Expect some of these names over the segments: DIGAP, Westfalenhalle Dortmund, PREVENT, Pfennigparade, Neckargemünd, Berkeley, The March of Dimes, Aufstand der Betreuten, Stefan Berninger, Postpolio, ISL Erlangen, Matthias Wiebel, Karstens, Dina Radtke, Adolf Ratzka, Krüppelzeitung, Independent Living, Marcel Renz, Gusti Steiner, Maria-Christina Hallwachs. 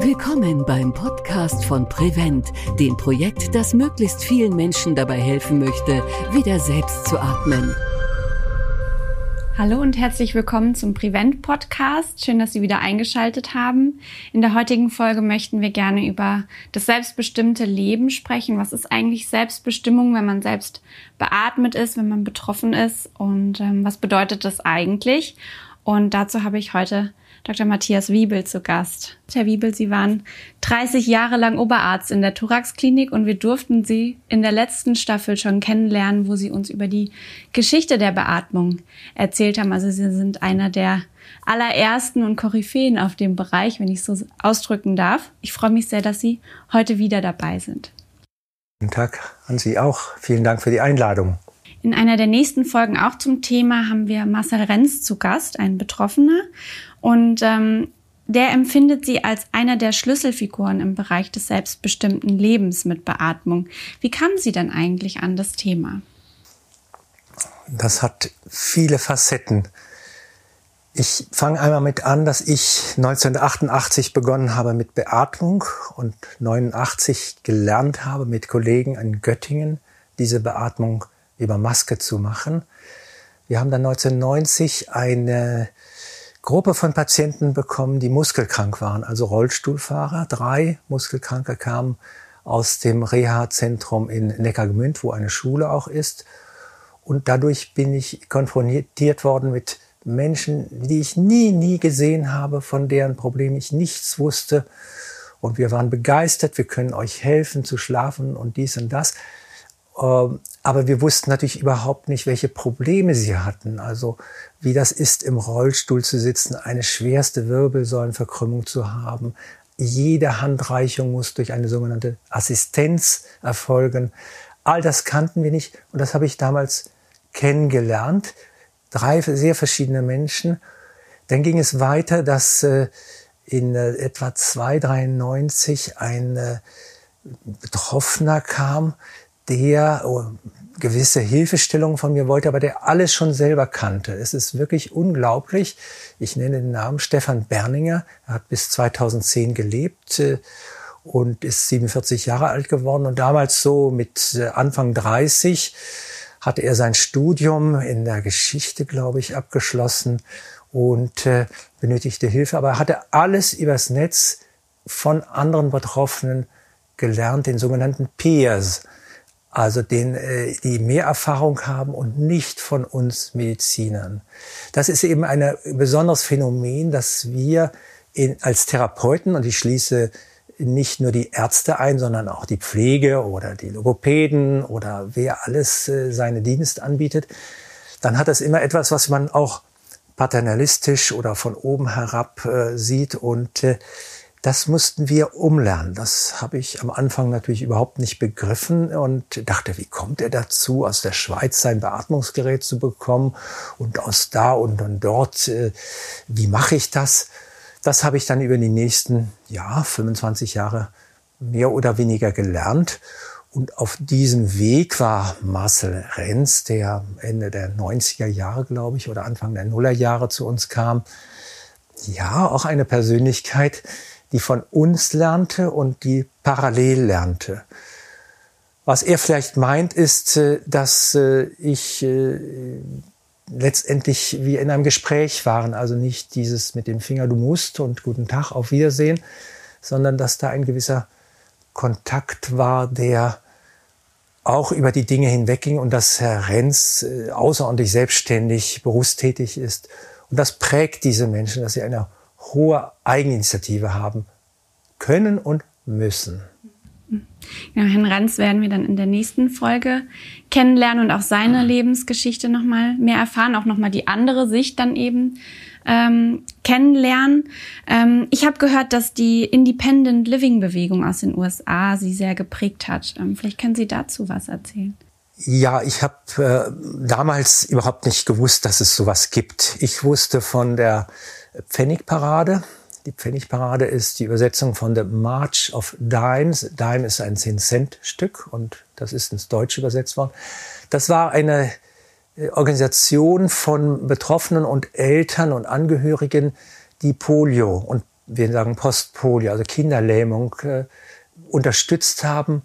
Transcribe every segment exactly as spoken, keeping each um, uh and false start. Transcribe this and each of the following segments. Willkommen beim Podcast von PREVENT, dem Projekt, das möglichst vielen Menschen dabei helfen möchte, wieder selbst zu atmen. Hallo und herzlich willkommen zum PREVENT-Podcast. Schön, dass Sie wieder eingeschaltet haben. In der heutigen Folge möchten wir gerne über das selbstbestimmte Leben sprechen. Was ist eigentlich Selbstbestimmung, wenn man selbst beatmet ist, wenn man betroffen ist? Und ähm, was bedeutet das eigentlich? Und dazu habe ich heute Doktor Matthias Wiebel zu Gast. Herr Wiebel, Sie waren dreißig Jahre lang Oberarzt in der Thoraxklinik und wir durften Sie in der letzten Staffel schon kennenlernen, wo Sie uns über die Geschichte der Beatmung erzählt haben. Also Sie sind einer der allerersten und Koryphäen auf dem Bereich, wenn ich es so ausdrücken darf. Ich freue mich sehr, dass Sie heute wieder dabei sind. Guten Tag an Sie auch. Vielen Dank für die Einladung. In einer der nächsten Folgen auch zum Thema haben wir Marcel Renz zu Gast, ein Betroffener. Und ähm, der empfindet Sie als einer der Schlüsselfiguren im Bereich des selbstbestimmten Lebens mit Beatmung. Wie kamen Sie denn eigentlich an das Thema? Das hat viele Facetten. Ich fange einmal mit an, dass ich neunzehnhundertachtundachtzig begonnen habe mit Beatmung und neunundachtzig gelernt habe mit Kollegen in Göttingen diese Beatmung über Maske zu machen. Wir haben dann neunzehnhundertneunzig eine Gruppe von Patienten bekommen, die muskelkrank waren, also Rollstuhlfahrer. Drei Muskelkranke kamen aus dem Reha-Zentrum in Neckargemünd, wo eine Schule auch ist. Und dadurch bin ich konfrontiert worden mit Menschen, die ich nie, nie gesehen habe, von deren Problemen ich nichts wusste. Und wir waren begeistert, wir können euch helfen zu schlafen und dies und das. Aber wir wussten natürlich überhaupt nicht, welche Probleme sie hatten. Also wie das ist, im Rollstuhl zu sitzen, eine schwerste Wirbelsäulenverkrümmung zu haben. Jede Handreichung muss durch eine sogenannte Assistenz erfolgen. All das kannten wir nicht und das habe ich damals kennengelernt. Drei sehr verschiedene Menschen. Dann ging es weiter, dass in etwa zweitausendneunundneunzig ein Betroffener kam, der oh, gewisse Hilfestellungen von mir wollte, aber der alles schon selber kannte. Es ist wirklich unglaublich. Ich nenne den Namen Stefan Berninger. Er hat bis zweitausendzehn gelebt äh, und ist siebenundvierzig Jahre alt geworden. Und damals so mit äh, Anfang dreißig hatte er sein Studium in der Geschichte, glaube ich, abgeschlossen und äh, benötigte Hilfe. Aber er hatte alles übers Netz von anderen Betroffenen gelernt, den sogenannten Peers. Also den, die mehr Erfahrung haben und nicht von uns Medizinern. Das ist eben ein besonderes Phänomen, dass wir in, als Therapeuten, und ich schließe nicht nur die Ärzte ein, sondern auch die Pflege oder die Logopäden oder wer alles seine Dienste anbietet, dann hat das immer etwas, was man auch paternalistisch oder von oben herab äh, sieht und äh, das mussten wir umlernen. Das habe ich am Anfang natürlich überhaupt nicht begriffen und dachte, wie kommt er dazu, aus der Schweiz sein Beatmungsgerät zu bekommen und aus da und dann dort, wie mache ich das? Das habe ich dann über die nächsten ja, fünfundzwanzig Jahre mehr oder weniger gelernt. Und auf diesem Weg war Marcel Renz, der Ende der neunziger Jahre, glaube ich, oder Anfang der Nullerjahre zu uns kam, ja, auch eine Persönlichkeit, die von uns lernte und die parallel lernte. Was er vielleicht meint, ist, dass ich letztendlich wie in einem Gespräch waren, also nicht dieses mit dem Finger, du musst und guten Tag, auf Wiedersehen, sondern dass da ein gewisser Kontakt war, der auch über die Dinge hinwegging und dass Herr Renz außerordentlich selbstständig, berufstätig ist. Und das prägt diese Menschen, dass sie einer hohe Eigeninitiative haben können und müssen. Genau, Herrn Renz werden wir dann in der nächsten Folge kennenlernen und auch seine mhm. Lebensgeschichte nochmal mehr erfahren, auch nochmal die andere Sicht dann eben ähm, kennenlernen. Ähm, ich habe gehört, dass die Independent Living Bewegung aus den U S A Sie sehr geprägt hat. Ähm, vielleicht können Sie dazu was erzählen. Ja, ich habe äh, damals überhaupt nicht gewusst, dass es sowas gibt. Ich wusste von der Pfennigparade. Die Pfennigparade ist die Übersetzung von The March of Dimes. Dime ist ein zehn Cent Stück und das ist ins Deutsche übersetzt worden. Das war eine Organisation von Betroffenen und Eltern und Angehörigen, die Polio und wir sagen Postpolio, also Kinderlähmung, äh, unterstützt haben.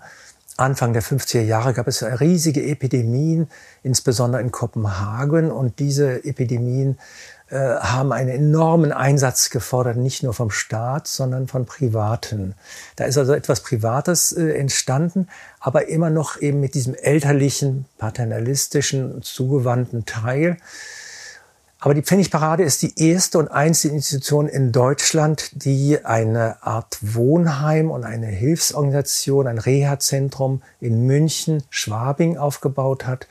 Anfang der fünfziger Jahre gab es riesige Epidemien, insbesondere in Kopenhagen. Und diese Epidemien äh, haben einen enormen Einsatz gefordert, nicht nur vom Staat, sondern von Privaten. Da ist also etwas Privates äh, entstanden, aber immer noch eben mit diesem elterlichen, paternalistischen, zugewandten Teil. Aber die Pfennigparade ist die erste und einzige Institution in Deutschland, die eine Art Wohnheim und eine Hilfsorganisation, ein Reha-Zentrum in München, Schwabing aufgebaut hat,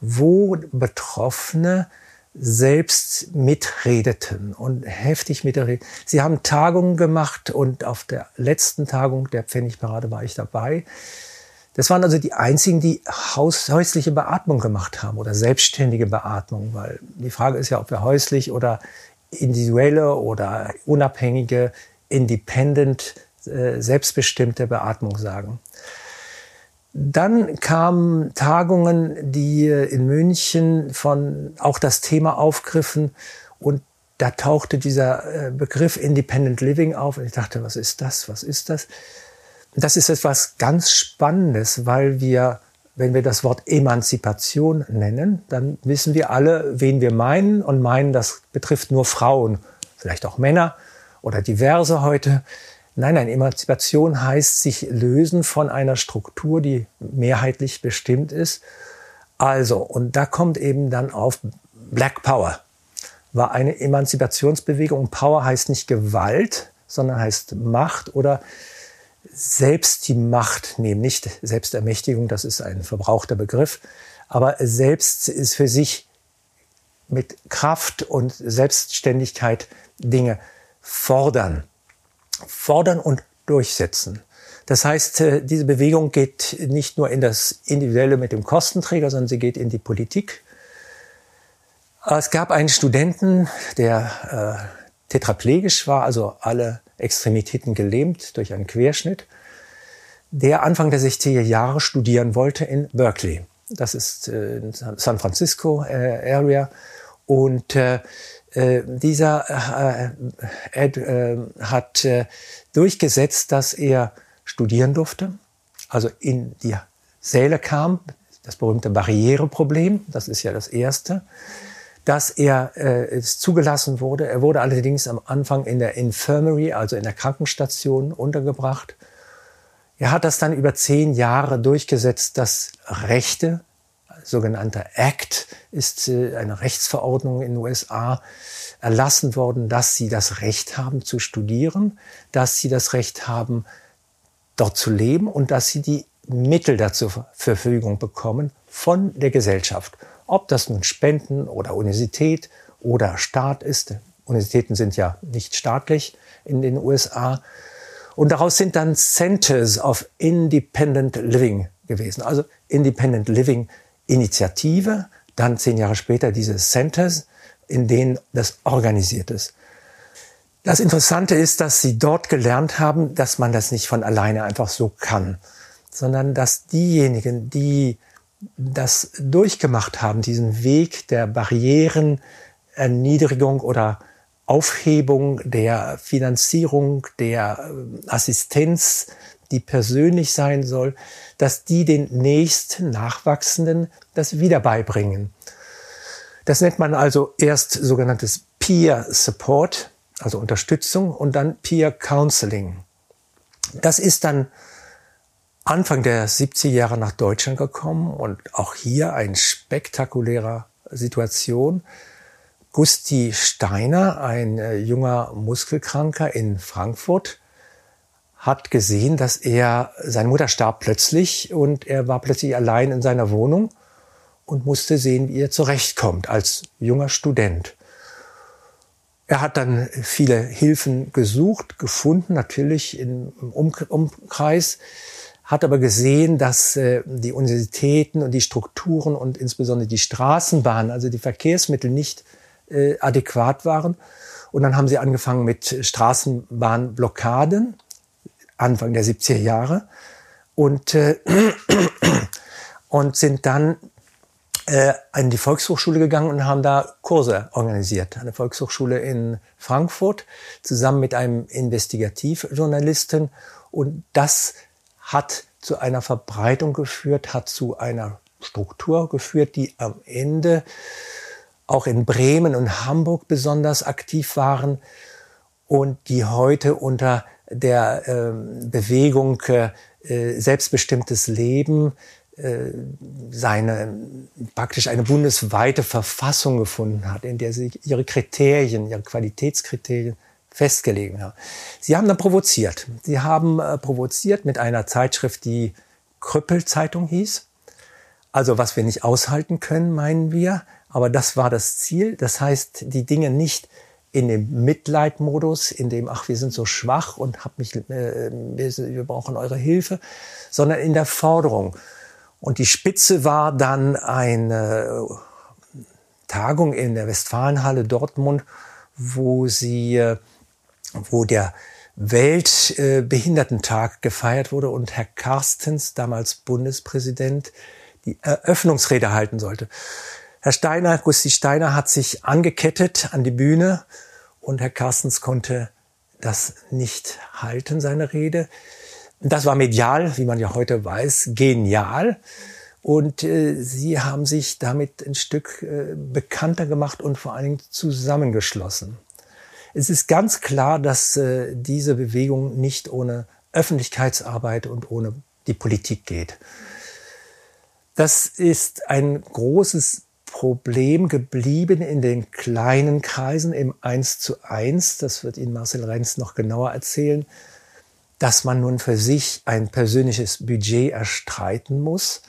wo Betroffene selbst mitredeten und heftig mitredeten. Sie haben Tagungen gemacht und auf der letzten Tagung der Pfennigparade war ich dabei. Das waren also die einzigen, die Haus, häusliche Beatmung gemacht haben oder selbstständige Beatmung, weil die Frage ist ja, ob wir häuslich oder individuelle oder unabhängige, independent, äh, selbstbestimmte Beatmung sagen. Dann kamen Tagungen, die in München von auch das Thema aufgriffen und da tauchte dieser Begriff Independent Living auf und ich dachte, was ist das, was ist das? Das ist etwas ganz Spannendes, weil wir, wenn wir das Wort Emanzipation nennen, dann wissen wir alle, wen wir meinen und meinen, das betrifft nur Frauen, vielleicht auch Männer oder diverse heute. Nein, nein, Emanzipation heißt sich lösen von einer Struktur, die mehrheitlich bestimmt ist. Also, und da kommt eben dann auf Black Power. War eine Emanzipationsbewegung. Power heißt nicht Gewalt, sondern heißt Macht oder selbst die Macht nehmen, nicht Selbstermächtigung, das ist ein verbrauchter Begriff, aber selbst ist für sich mit Kraft und Selbstständigkeit Dinge fordern. Fordern und durchsetzen. Das heißt, diese Bewegung geht nicht nur in das Individuelle mit dem Kostenträger, sondern sie geht in die Politik. Es gab einen Studenten, der äh, tetraplegisch war, also alle Extremitäten gelähmt durch einen Querschnitt, der Anfang der sechziger Jahre studieren wollte in Berkeley. Das ist äh, San Francisco äh, Area. Und äh, äh, dieser äh, Ed, äh, hat äh, durchgesetzt, dass er studieren durfte, also in die Säle kam, das berühmte Barriereproblem, das ist ja das Erste. Dass er äh, zugelassen wurde. Er wurde allerdings am Anfang in der Infirmary, also in der Krankenstation, untergebracht. Er hat das dann über zehn Jahre durchgesetzt. Das Rechte, sogenannter Act, ist äh, eine Rechtsverordnung in den U S A erlassen worden, dass sie das Recht haben zu studieren, dass sie das Recht haben, dort zu leben und dass sie die Mittel dazu zur Verfügung bekommen von der Gesellschaft. Ob das nun Spenden oder Universität oder Staat ist. Universitäten sind ja nicht staatlich in den U S A. Und daraus sind dann Centers of Independent Living gewesen. Also Independent Living Initiative, dann zehn Jahre später diese Centers, in denen das organisiert ist. Das Interessante ist, dass sie dort gelernt haben, dass man das nicht von alleine einfach so kann, sondern dass diejenigen, die das durchgemacht haben, diesen Weg der Barrieren, Erniedrigung oder Aufhebung der Finanzierung, der Assistenz, die persönlich sein soll, dass die den nächsten Nachwachsenden das wieder beibringen. Das nennt man also erst sogenanntes Peer Support, also Unterstützung, und dann Peer Counseling. Das ist dann Anfang der siebziger Jahre nach Deutschland gekommen und auch hier eine spektakuläre Situation. Gusti Steiner, ein junger Muskelkranker in Frankfurt, hat gesehen, dass er, seine Mutter starb plötzlich und er war plötzlich allein in seiner Wohnung und musste sehen, wie er zurechtkommt als junger Student. Er hat dann viele Hilfen gesucht, gefunden, natürlich im Umkreis, hat aber gesehen, dass äh, die Universitäten und die Strukturen und insbesondere die Straßenbahnen, also die Verkehrsmittel, nicht äh, adäquat waren. Und dann haben sie angefangen mit Straßenbahnblockaden, Anfang der siebziger Jahre, und, äh, und sind dann äh, an die Volkshochschule gegangen und haben da Kurse organisiert. An der Volkshochschule in Frankfurt, zusammen mit einem Investigativjournalisten. Und das hat zu einer Verbreitung geführt, hat zu einer Struktur geführt, die am Ende auch in Bremen und Hamburg besonders aktiv waren und die heute unter der ähm, Bewegung äh, Selbstbestimmtes Leben äh, seine praktisch eine bundesweite Verfassung gefunden hat, in der sie ihre Kriterien, ihre Qualitätskriterien festgelegt haben. Sie haben dann provoziert. Sie haben äh, provoziert mit einer Zeitschrift, die Krüppelzeitung hieß. Also was wir nicht aushalten können, meinen wir. Aber das war das Ziel. Das heißt, die Dinge nicht in dem Mitleidmodus, in dem, ach, wir sind so schwach und hab mich, äh, wir brauchen eure Hilfe, sondern in der Forderung. Und die Spitze war dann eine Tagung in der Westfalenhalle Dortmund, wo sie, wo der Weltbehindertentag gefeiert wurde und Herr Karstens, damals Bundespräsident, die Eröffnungsrede halten sollte. Herr Steiner, Gusti Steiner hat sich angekettet an die Bühne und Herr Karstens konnte das nicht halten, seine Rede. Das war medial, wie man ja heute weiß, genial. Und äh, sie haben sich damit ein Stück äh, bekannter gemacht und vor allen Dingen zusammengeschlossen. Es ist ganz klar, dass äh, diese Bewegung nicht ohne Öffentlichkeitsarbeit und ohne die Politik geht. Das ist ein großes Problem geblieben in den kleinen Kreisen im eins zu eins. Das wird Ihnen Marcel Renz noch genauer erzählen, dass man nun für sich ein persönliches Budget erstreiten muss.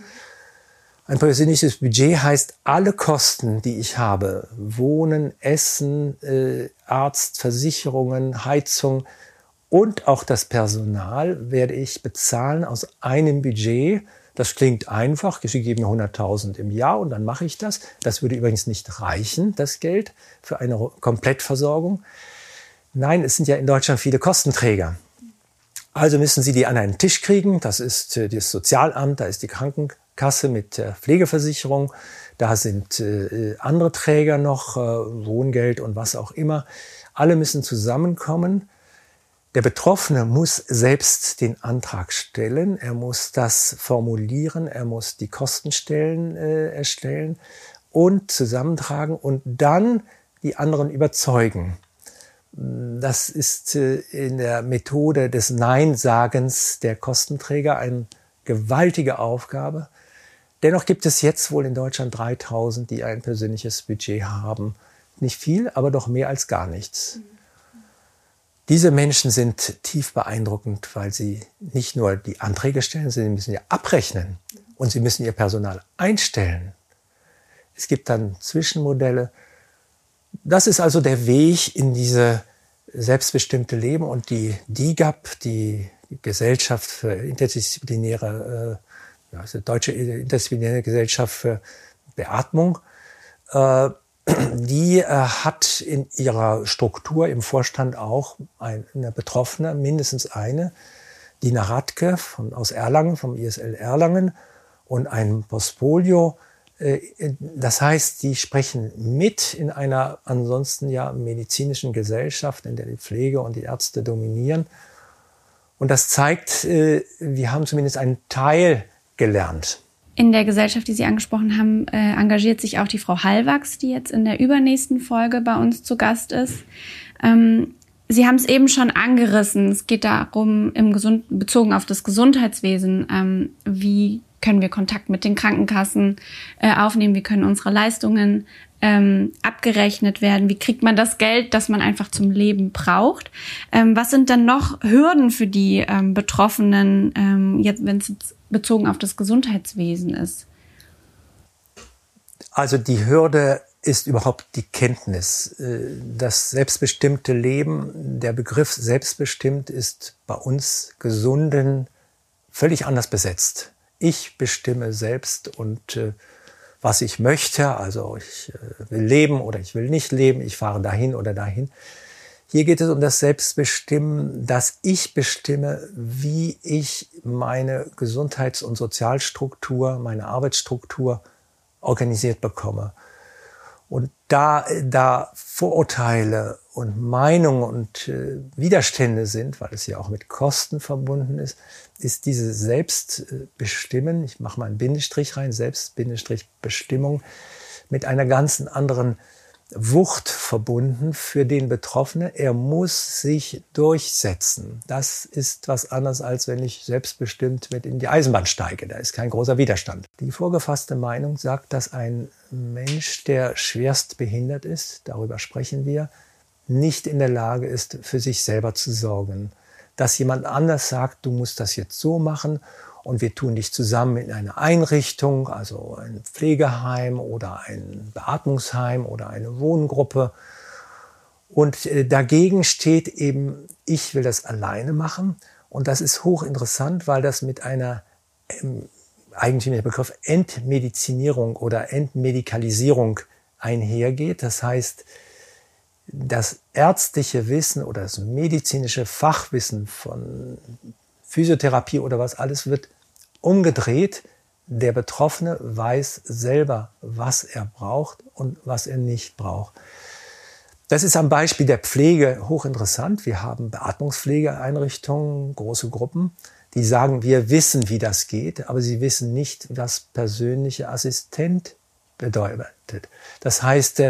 Ein persönliches Budget heißt, alle Kosten, die ich habe, Wohnen, Essen, äh, Arzt, Versicherungen, Heizung und auch das Personal werde ich bezahlen aus einem Budget. Das klingt einfach, Sie geben hunderttausend im Jahr und dann mache ich das. Das würde übrigens nicht reichen, das Geld, für eine Komplettversorgung. Nein, es sind ja in Deutschland viele Kostenträger. Also müssen Sie die an einen Tisch kriegen. Das ist das Sozialamt, da ist die Krankenkasse mit der Pflegeversicherung. Da sind andere Träger noch, Wohngeld und was auch immer. Alle müssen zusammenkommen. Der Betroffene muss selbst den Antrag stellen, er muss das formulieren, er muss die Kostenstellen äh, erstellen und zusammentragen und dann die anderen überzeugen. Das ist äh, in der Methode des Nein-Sagens der Kostenträger eine gewaltige Aufgabe. Dennoch gibt es jetzt wohl in Deutschland dreitausend, die ein persönliches Budget haben. Nicht viel, aber doch mehr als gar nichts. Diese Menschen sind tief beeindruckend, weil sie nicht nur die Anträge stellen, sie müssen ja abrechnen und sie müssen ihr Personal einstellen. Es gibt dann Zwischenmodelle. Das ist also der Weg in diese selbstbestimmte Leben und die D I G A P, die Gesellschaft für interdisziplinäre, äh, also Deutsche Interdisziplinäre Gesellschaft für Beatmung, äh, die äh, hat in ihrer Struktur im Vorstand auch eine Betroffene, mindestens eine, Dina Radtke von, aus Erlangen, vom I S L Erlangen und ein Postpolio. Äh, das heißt, die sprechen mit in einer ansonsten ja medizinischen Gesellschaft, in der die Pflege und die Ärzte dominieren. Und das zeigt, äh, wir haben zumindest einen Teil gelernt. In der Gesellschaft, die Sie angesprochen haben, äh, engagiert sich auch die Frau Hallwachs, die jetzt in der übernächsten Folge bei uns zu Gast ist. Ähm, Sie haben es eben schon angerissen. Es geht darum, im Gesund- bezogen auf das Gesundheitswesen, ähm, wie können wir Kontakt mit den Krankenkassen äh, aufnehmen, wie können unsere Leistungen ähm, abgerechnet werden, wie kriegt man das Geld, das man einfach zum Leben braucht. Ähm, was sind dann noch Hürden für die ähm, Betroffenen, ähm, jetzt, wenn es jetzt bezogen auf das Gesundheitswesen ist? Also die Hürde ist überhaupt die Kenntnis. Das selbstbestimmte Leben, der Begriff selbstbestimmt ist bei uns Gesunden völlig anders besetzt. Ich bestimme selbst und äh, was ich möchte, also ich äh, will leben oder ich will nicht leben, ich fahre dahin oder dahin. Hier geht es um das Selbstbestimmen, dass ich bestimme, wie ich meine Gesundheits- und Sozialstruktur, meine Arbeitsstruktur organisiert bekomme. Und da, da Vorurteile und Meinungen und äh, Widerstände sind, weil es ja auch mit Kosten verbunden ist, ist dieses Selbstbestimmen, ich mache mal einen Bindestrich rein, Selbstbestimmung, mit einer ganz anderen Wucht verbunden für den Betroffenen. Er muss sich durchsetzen. Das ist was anderes, als wenn ich selbstbestimmt mit in die Eisenbahn steige. Da ist kein großer Widerstand. Die vorgefasste Meinung sagt, dass ein Mensch, der schwerst behindert ist, darüber sprechen wir, nicht in der Lage ist, für sich selber zu sorgen. Dass jemand anders sagt, du musst das jetzt so machen und wir tun dich zusammen in eine Einrichtung, also ein Pflegeheim oder ein Beatmungsheim oder eine Wohngruppe. Und dagegen steht eben, ich will das alleine machen. Und das ist hochinteressant, weil das mit einer, ähm, eigentümlicher Begriff, Entmedizinierung oder Entmedikalisierung einhergeht. Das heißt, das ärztliche Wissen oder das medizinische Fachwissen von Physiotherapie oder was alles wird umgedreht. Der Betroffene weiß selber, was er braucht und was er nicht braucht. Das ist am Beispiel der Pflege hochinteressant. Wir haben Beatmungspflegeeinrichtungen, große Gruppen, die sagen, wir wissen, wie das geht, aber sie wissen nicht, was persönliche Assistent bedeutet. Das heißt,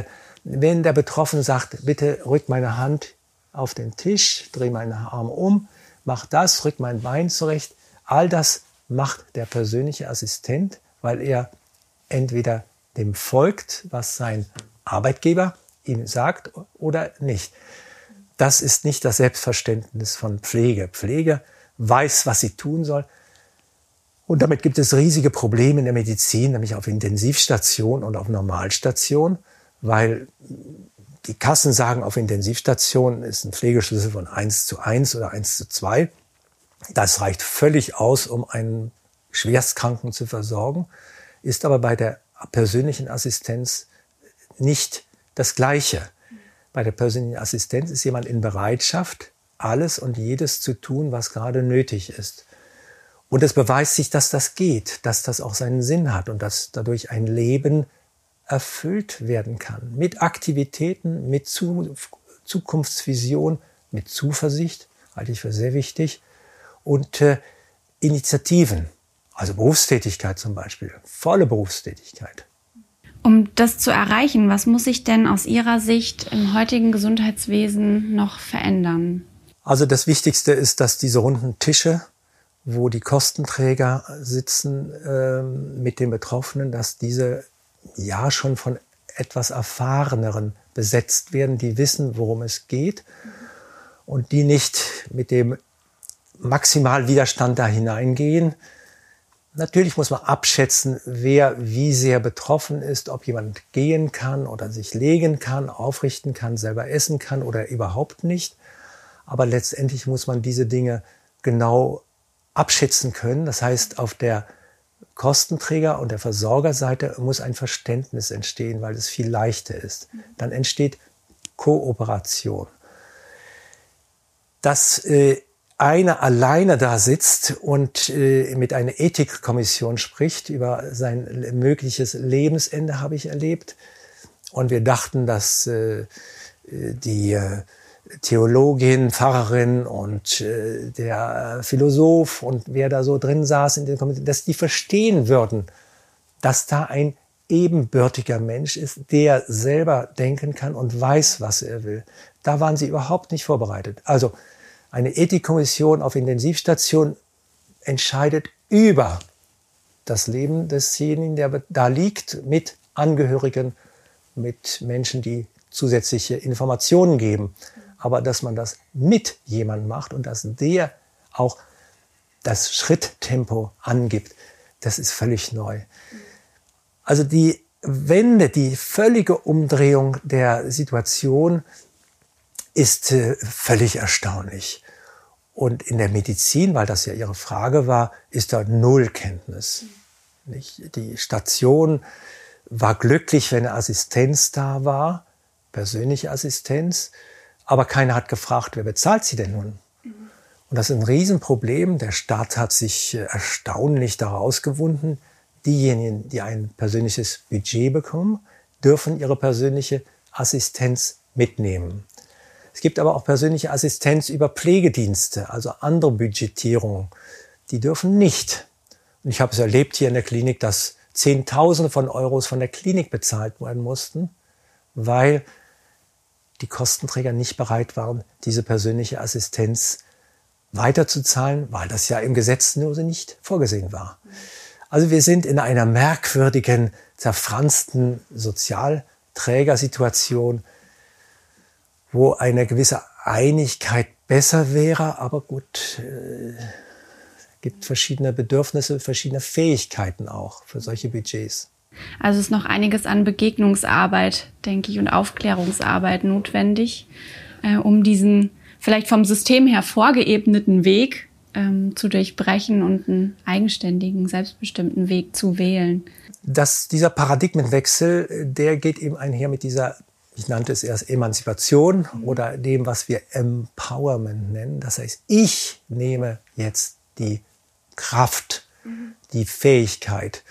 wenn der Betroffene sagt, bitte rück meine Hand auf den Tisch, dreh meinen Arm um, mach das, rück mein Bein zurecht. All das macht der persönliche Assistent, weil er entweder dem folgt, was sein Arbeitgeber ihm sagt, oder nicht. Das ist nicht das Selbstverständnis von Pflege. Pflege weiß, was sie tun soll. Und damit gibt es riesige Probleme in der Medizin, nämlich auf Intensivstationen und auf Normalstationen, weil die Kassen sagen, auf Intensivstationen ist ein Pflegeschlüssel von eins zu eins oder eins zu zwei. Das reicht völlig aus, um einen Schwerstkranken zu versorgen, ist aber bei der persönlichen Assistenz nicht das Gleiche. Bei der persönlichen Assistenz ist jemand in Bereitschaft, alles und jedes zu tun, was gerade nötig ist. Und es beweist sich, dass das geht, dass das auch seinen Sinn hat und dass dadurch ein Leben erfüllt werden kann. Mit Aktivitäten, mit Zukunftsvision, mit Zuversicht, halte ich für sehr wichtig, und äh, Initiativen, also Berufstätigkeit zum Beispiel, volle Berufstätigkeit. Um das zu erreichen, was muss sich denn aus Ihrer Sicht im heutigen Gesundheitswesen noch verändern? Also das Wichtigste ist, dass diese runden Tische, wo die Kostenträger sitzen äh, mit den Betroffenen, dass diese ja schon von etwas Erfahreneren besetzt werden, die wissen, worum es geht und die nicht mit dem Maximalwiderstand da hineingehen. Natürlich muss man abschätzen, wer wie sehr betroffen ist, ob jemand gehen kann oder sich legen kann, aufrichten kann, selber essen kann oder überhaupt nicht. Aber letztendlich muss man diese Dinge genau abschätzen können. Das heißt, auf der Kostenträger- und der Versorgerseite muss ein Verständnis entstehen, weil es viel leichter ist. Dann entsteht Kooperation. Dass äh, einer alleine da sitzt und äh, mit einer Ethikkommission spricht über sein mögliches Lebensende, habe ich erlebt. Und wir dachten, dass äh, die äh, Theologin, Pfarrerin und äh, der Philosoph und wer da so drin saß in den Kommentaren, dass die verstehen würden, dass da ein ebenbürtiger Mensch ist, der selber denken kann und weiß, was er will. Da waren sie überhaupt nicht vorbereitet. Also eine Ethikkommission auf Intensivstation entscheidet über das Leben desjenigen, der da liegt, mit Angehörigen, mit Menschen, die zusätzliche Informationen geben. Aber dass man das mit jemandem macht und dass der auch das Schritttempo angibt, das ist völlig neu. Also die Wende, die völlige Umdrehung der Situation ist äh, völlig erstaunlich. Und in der Medizin, weil das ja Ihre Frage war, ist da null Kenntnis. Nicht? Die Station war glücklich, wenn eine Assistenz da war, persönliche Assistenz. Aber keiner hat gefragt, wer bezahlt sie denn nun? Und das ist ein Riesenproblem. Der Staat hat sich erstaunlich daraus gewunden. diejenigen, die ein persönliches Budget bekommen, dürfen ihre persönliche Assistenz mitnehmen. Es gibt aber auch persönliche Assistenz über Pflegedienste, also andere Budgetierungen. Die dürfen nicht. Und ich habe es erlebt hier in der Klinik, dass Zehntausende von Euros von der Klinik bezahlt werden mussten, weil die Kostenträger nicht bereit waren, diese persönliche Assistenz weiterzuzahlen, weil das ja im Gesetz nur nicht vorgesehen war. Also wir sind in einer merkwürdigen, zerfransten Sozialträgersituation, wo eine gewisse Einigkeit besser wäre, aber gut, äh, gibt verschiedene Bedürfnisse, verschiedene Fähigkeiten auch für solche Budgets. Also ist noch einiges an Begegnungsarbeit, denke ich, und Aufklärungsarbeit notwendig, äh, um diesen vielleicht vom System her vorgeebneten Weg ähm, zu durchbrechen und einen eigenständigen, selbstbestimmten Weg zu wählen. Das, dieser Paradigmenwechsel, der geht eben einher mit dieser, ich nannte es erst Emanzipation oder dem, was wir Empowerment nennen. Das heißt, ich nehme jetzt die Kraft, die Fähigkeit.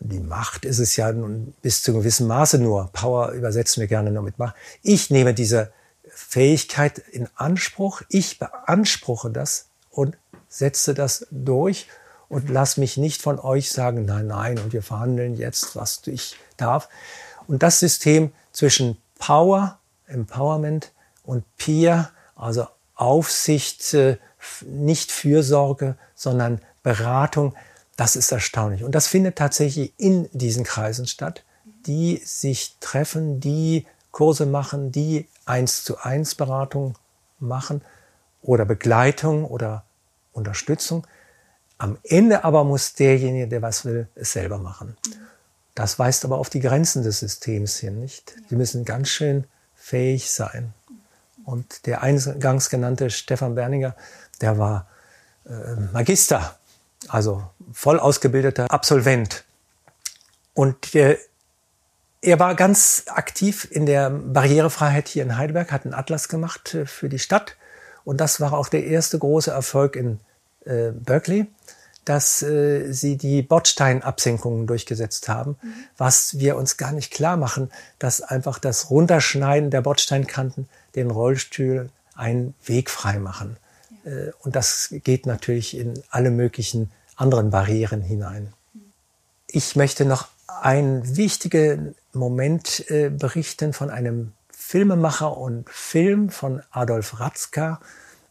Die Macht ist es ja nun bis zu einem gewissen Maße nur. Power übersetzen wir gerne nur mit Macht. Ich nehme diese Fähigkeit in Anspruch. Ich beanspruche das und setze das durch und lass mich nicht von euch sagen, nein, nein, und wir verhandeln jetzt, was ich darf. Und das System zwischen Power, Empowerment und Peer, also Aufsicht, nicht Fürsorge, sondern Beratung, das ist erstaunlich. Und das findet tatsächlich in diesen Kreisen statt, die sich treffen, die Kurse machen, die eins zu eins Beratung machen oder Begleitung oder Unterstützung. Am Ende aber muss derjenige, der was will, es selber machen. Das weist aber auf die Grenzen des Systems hin, nicht? Die müssen ganz schön fähig sein. Und der eingangs genannte Stefan Berninger, der war äh, Magister, also voll ausgebildeter Absolvent. Und der, er war ganz aktiv in der Barrierefreiheit hier in Heidelberg, hat einen Atlas gemacht für die Stadt. Und das war auch der erste große Erfolg in äh, Berkeley, dass äh, sie die Bordsteinabsenkungen durchgesetzt haben, mhm. was wir uns gar nicht klar machen, dass einfach das Runterschneiden der Bordsteinkanten den Rollstühlen einen Weg frei machen. Ja. Äh, und das geht natürlich in alle möglichen anderen Barrieren hinein. Mhm. Ich möchte noch einen wichtigen Moment äh, berichten von einem Filmemacher und Film von Adolf Ratzka,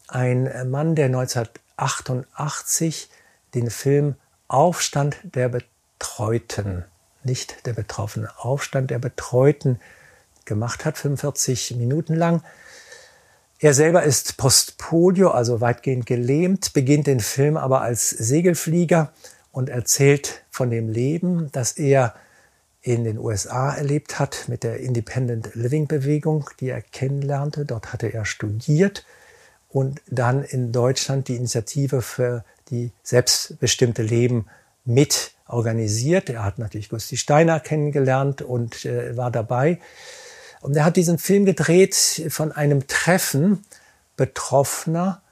ein Mann, der neunzehnhundertachtundachtzig den Film Aufstand der Betreuten, nicht der Betroffenen, Aufstand der Betreuten gemacht hat, fünfundvierzig Minuten lang. Er selber ist postpolio, also weitgehend gelähmt, beginnt den Film aber als Segelflieger und erzählt von dem Leben, das er in den U S A erlebt hat mit der Independent Living Bewegung, die er kennenlernte. Dort hatte er studiert und dann in Deutschland die Initiative für die selbstbestimmte Leben mit organisiert. Er hat natürlich Gusti Steiner kennengelernt und äh, war dabei. Und er hat diesen Film gedreht von einem Treffen Betroffener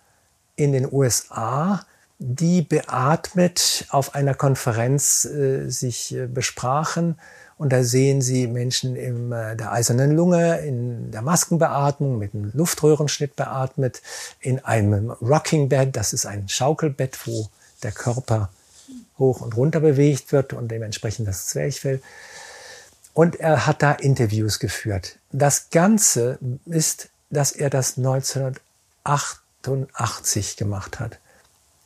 in den U S A, die beatmet auf einer Konferenz äh, sich äh, besprachen. Und da sehen Sie Menschen in äh, der eisernen Lunge, in der Maskenbeatmung, mit einem Luftröhrenschnitt beatmet, in einem Rocking Bed, das ist ein Schaukelbett, wo der Körper hoch und runter bewegt wird und dementsprechend das Zwerchfell. Und er hat da Interviews geführt. Das Ganze ist, dass er das neunzehnhundertachtundachtzig gemacht hat.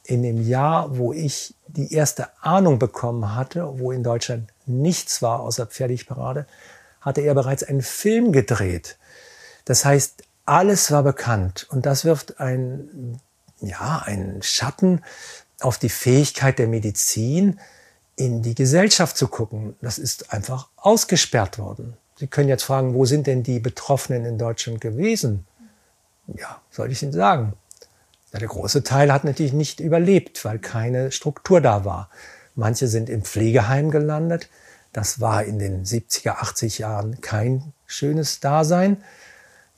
In dem Jahr, wo ich die erste Ahnung bekommen hatte, wo in Deutschland nichts war außer Pfennigparade, hatte er bereits einen Film gedreht. Das heißt, alles war bekannt. Und das wirft ein, ja, einen Schatten auf die Fähigkeit der Medizin, in die Gesellschaft zu gucken. Das ist einfach ausgesperrt worden. Sie können jetzt fragen, wo sind denn die Betroffenen in Deutschland gewesen? Ja, soll ich Ihnen sagen. Der große Teil hat natürlich nicht überlebt, weil keine Struktur da war. Manche sind im Pflegeheim gelandet. Das war in den siebziger, achtziger Jahren kein schönes Dasein.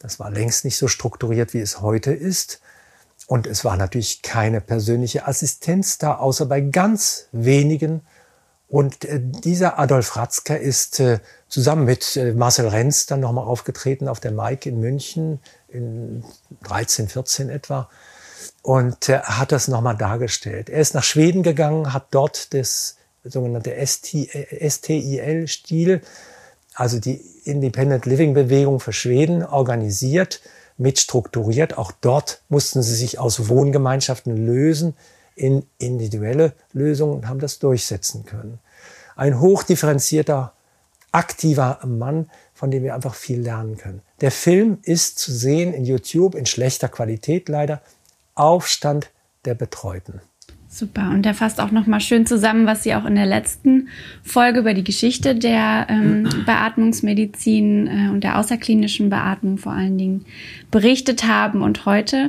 Das war längst nicht so strukturiert, wie es heute ist. Und es war natürlich keine persönliche Assistenz da, außer bei ganz wenigen. Und äh, dieser Adolf Ratzka ist äh, zusammen mit äh, Marcel Renz dann nochmal aufgetreten auf der Maik in München in dreizehn, vierzehn etwa und äh, hat das nochmal dargestellt. Er ist nach Schweden gegangen, hat dort das sogenannte S T I L-Stil, also die Independent Living Bewegung für Schweden, organisiert, mit strukturiert. Auch dort mussten sie sich aus Wohngemeinschaften lösen in individuelle Lösungen und haben das durchsetzen können. Ein hochdifferenzierter, aktiver Mann, von dem wir einfach viel lernen können. Der Film ist zu sehen in YouTube, in schlechter Qualität leider, Aufstand der Betreuten. Super, und er fasst auch nochmal schön zusammen, was Sie auch in der letzten Folge über die Geschichte der ähm, Beatmungsmedizin äh, und der außerklinischen Beatmung vor allen Dingen berichtet haben und heute.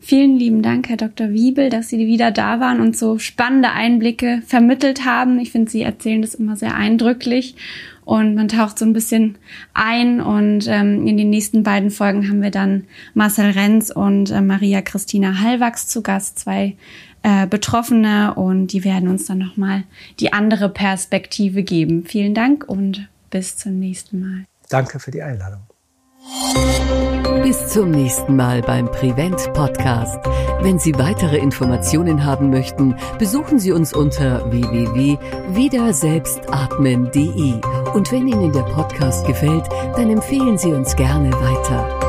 Vielen lieben Dank, Herr Doktor Wiebel, dass Sie wieder da waren und so spannende Einblicke vermittelt haben. Ich finde, Sie erzählen das immer sehr eindrücklich und man taucht so ein bisschen ein. Und ähm, in den nächsten beiden Folgen haben wir dann Marcel Renz und äh, Maria-Christina Hallwachs zu Gast, zwei Betroffene, und die werden uns dann nochmal die andere Perspektive geben. Vielen Dank und bis zum nächsten Mal. Danke für die Einladung. Bis zum nächsten Mal beim PREVENT Podcast. Wenn Sie weitere Informationen haben möchten, besuchen Sie uns unter w w w punkt wieder selbstatmen punkt d e und wenn Ihnen der Podcast gefällt, dann empfehlen Sie uns gerne weiter.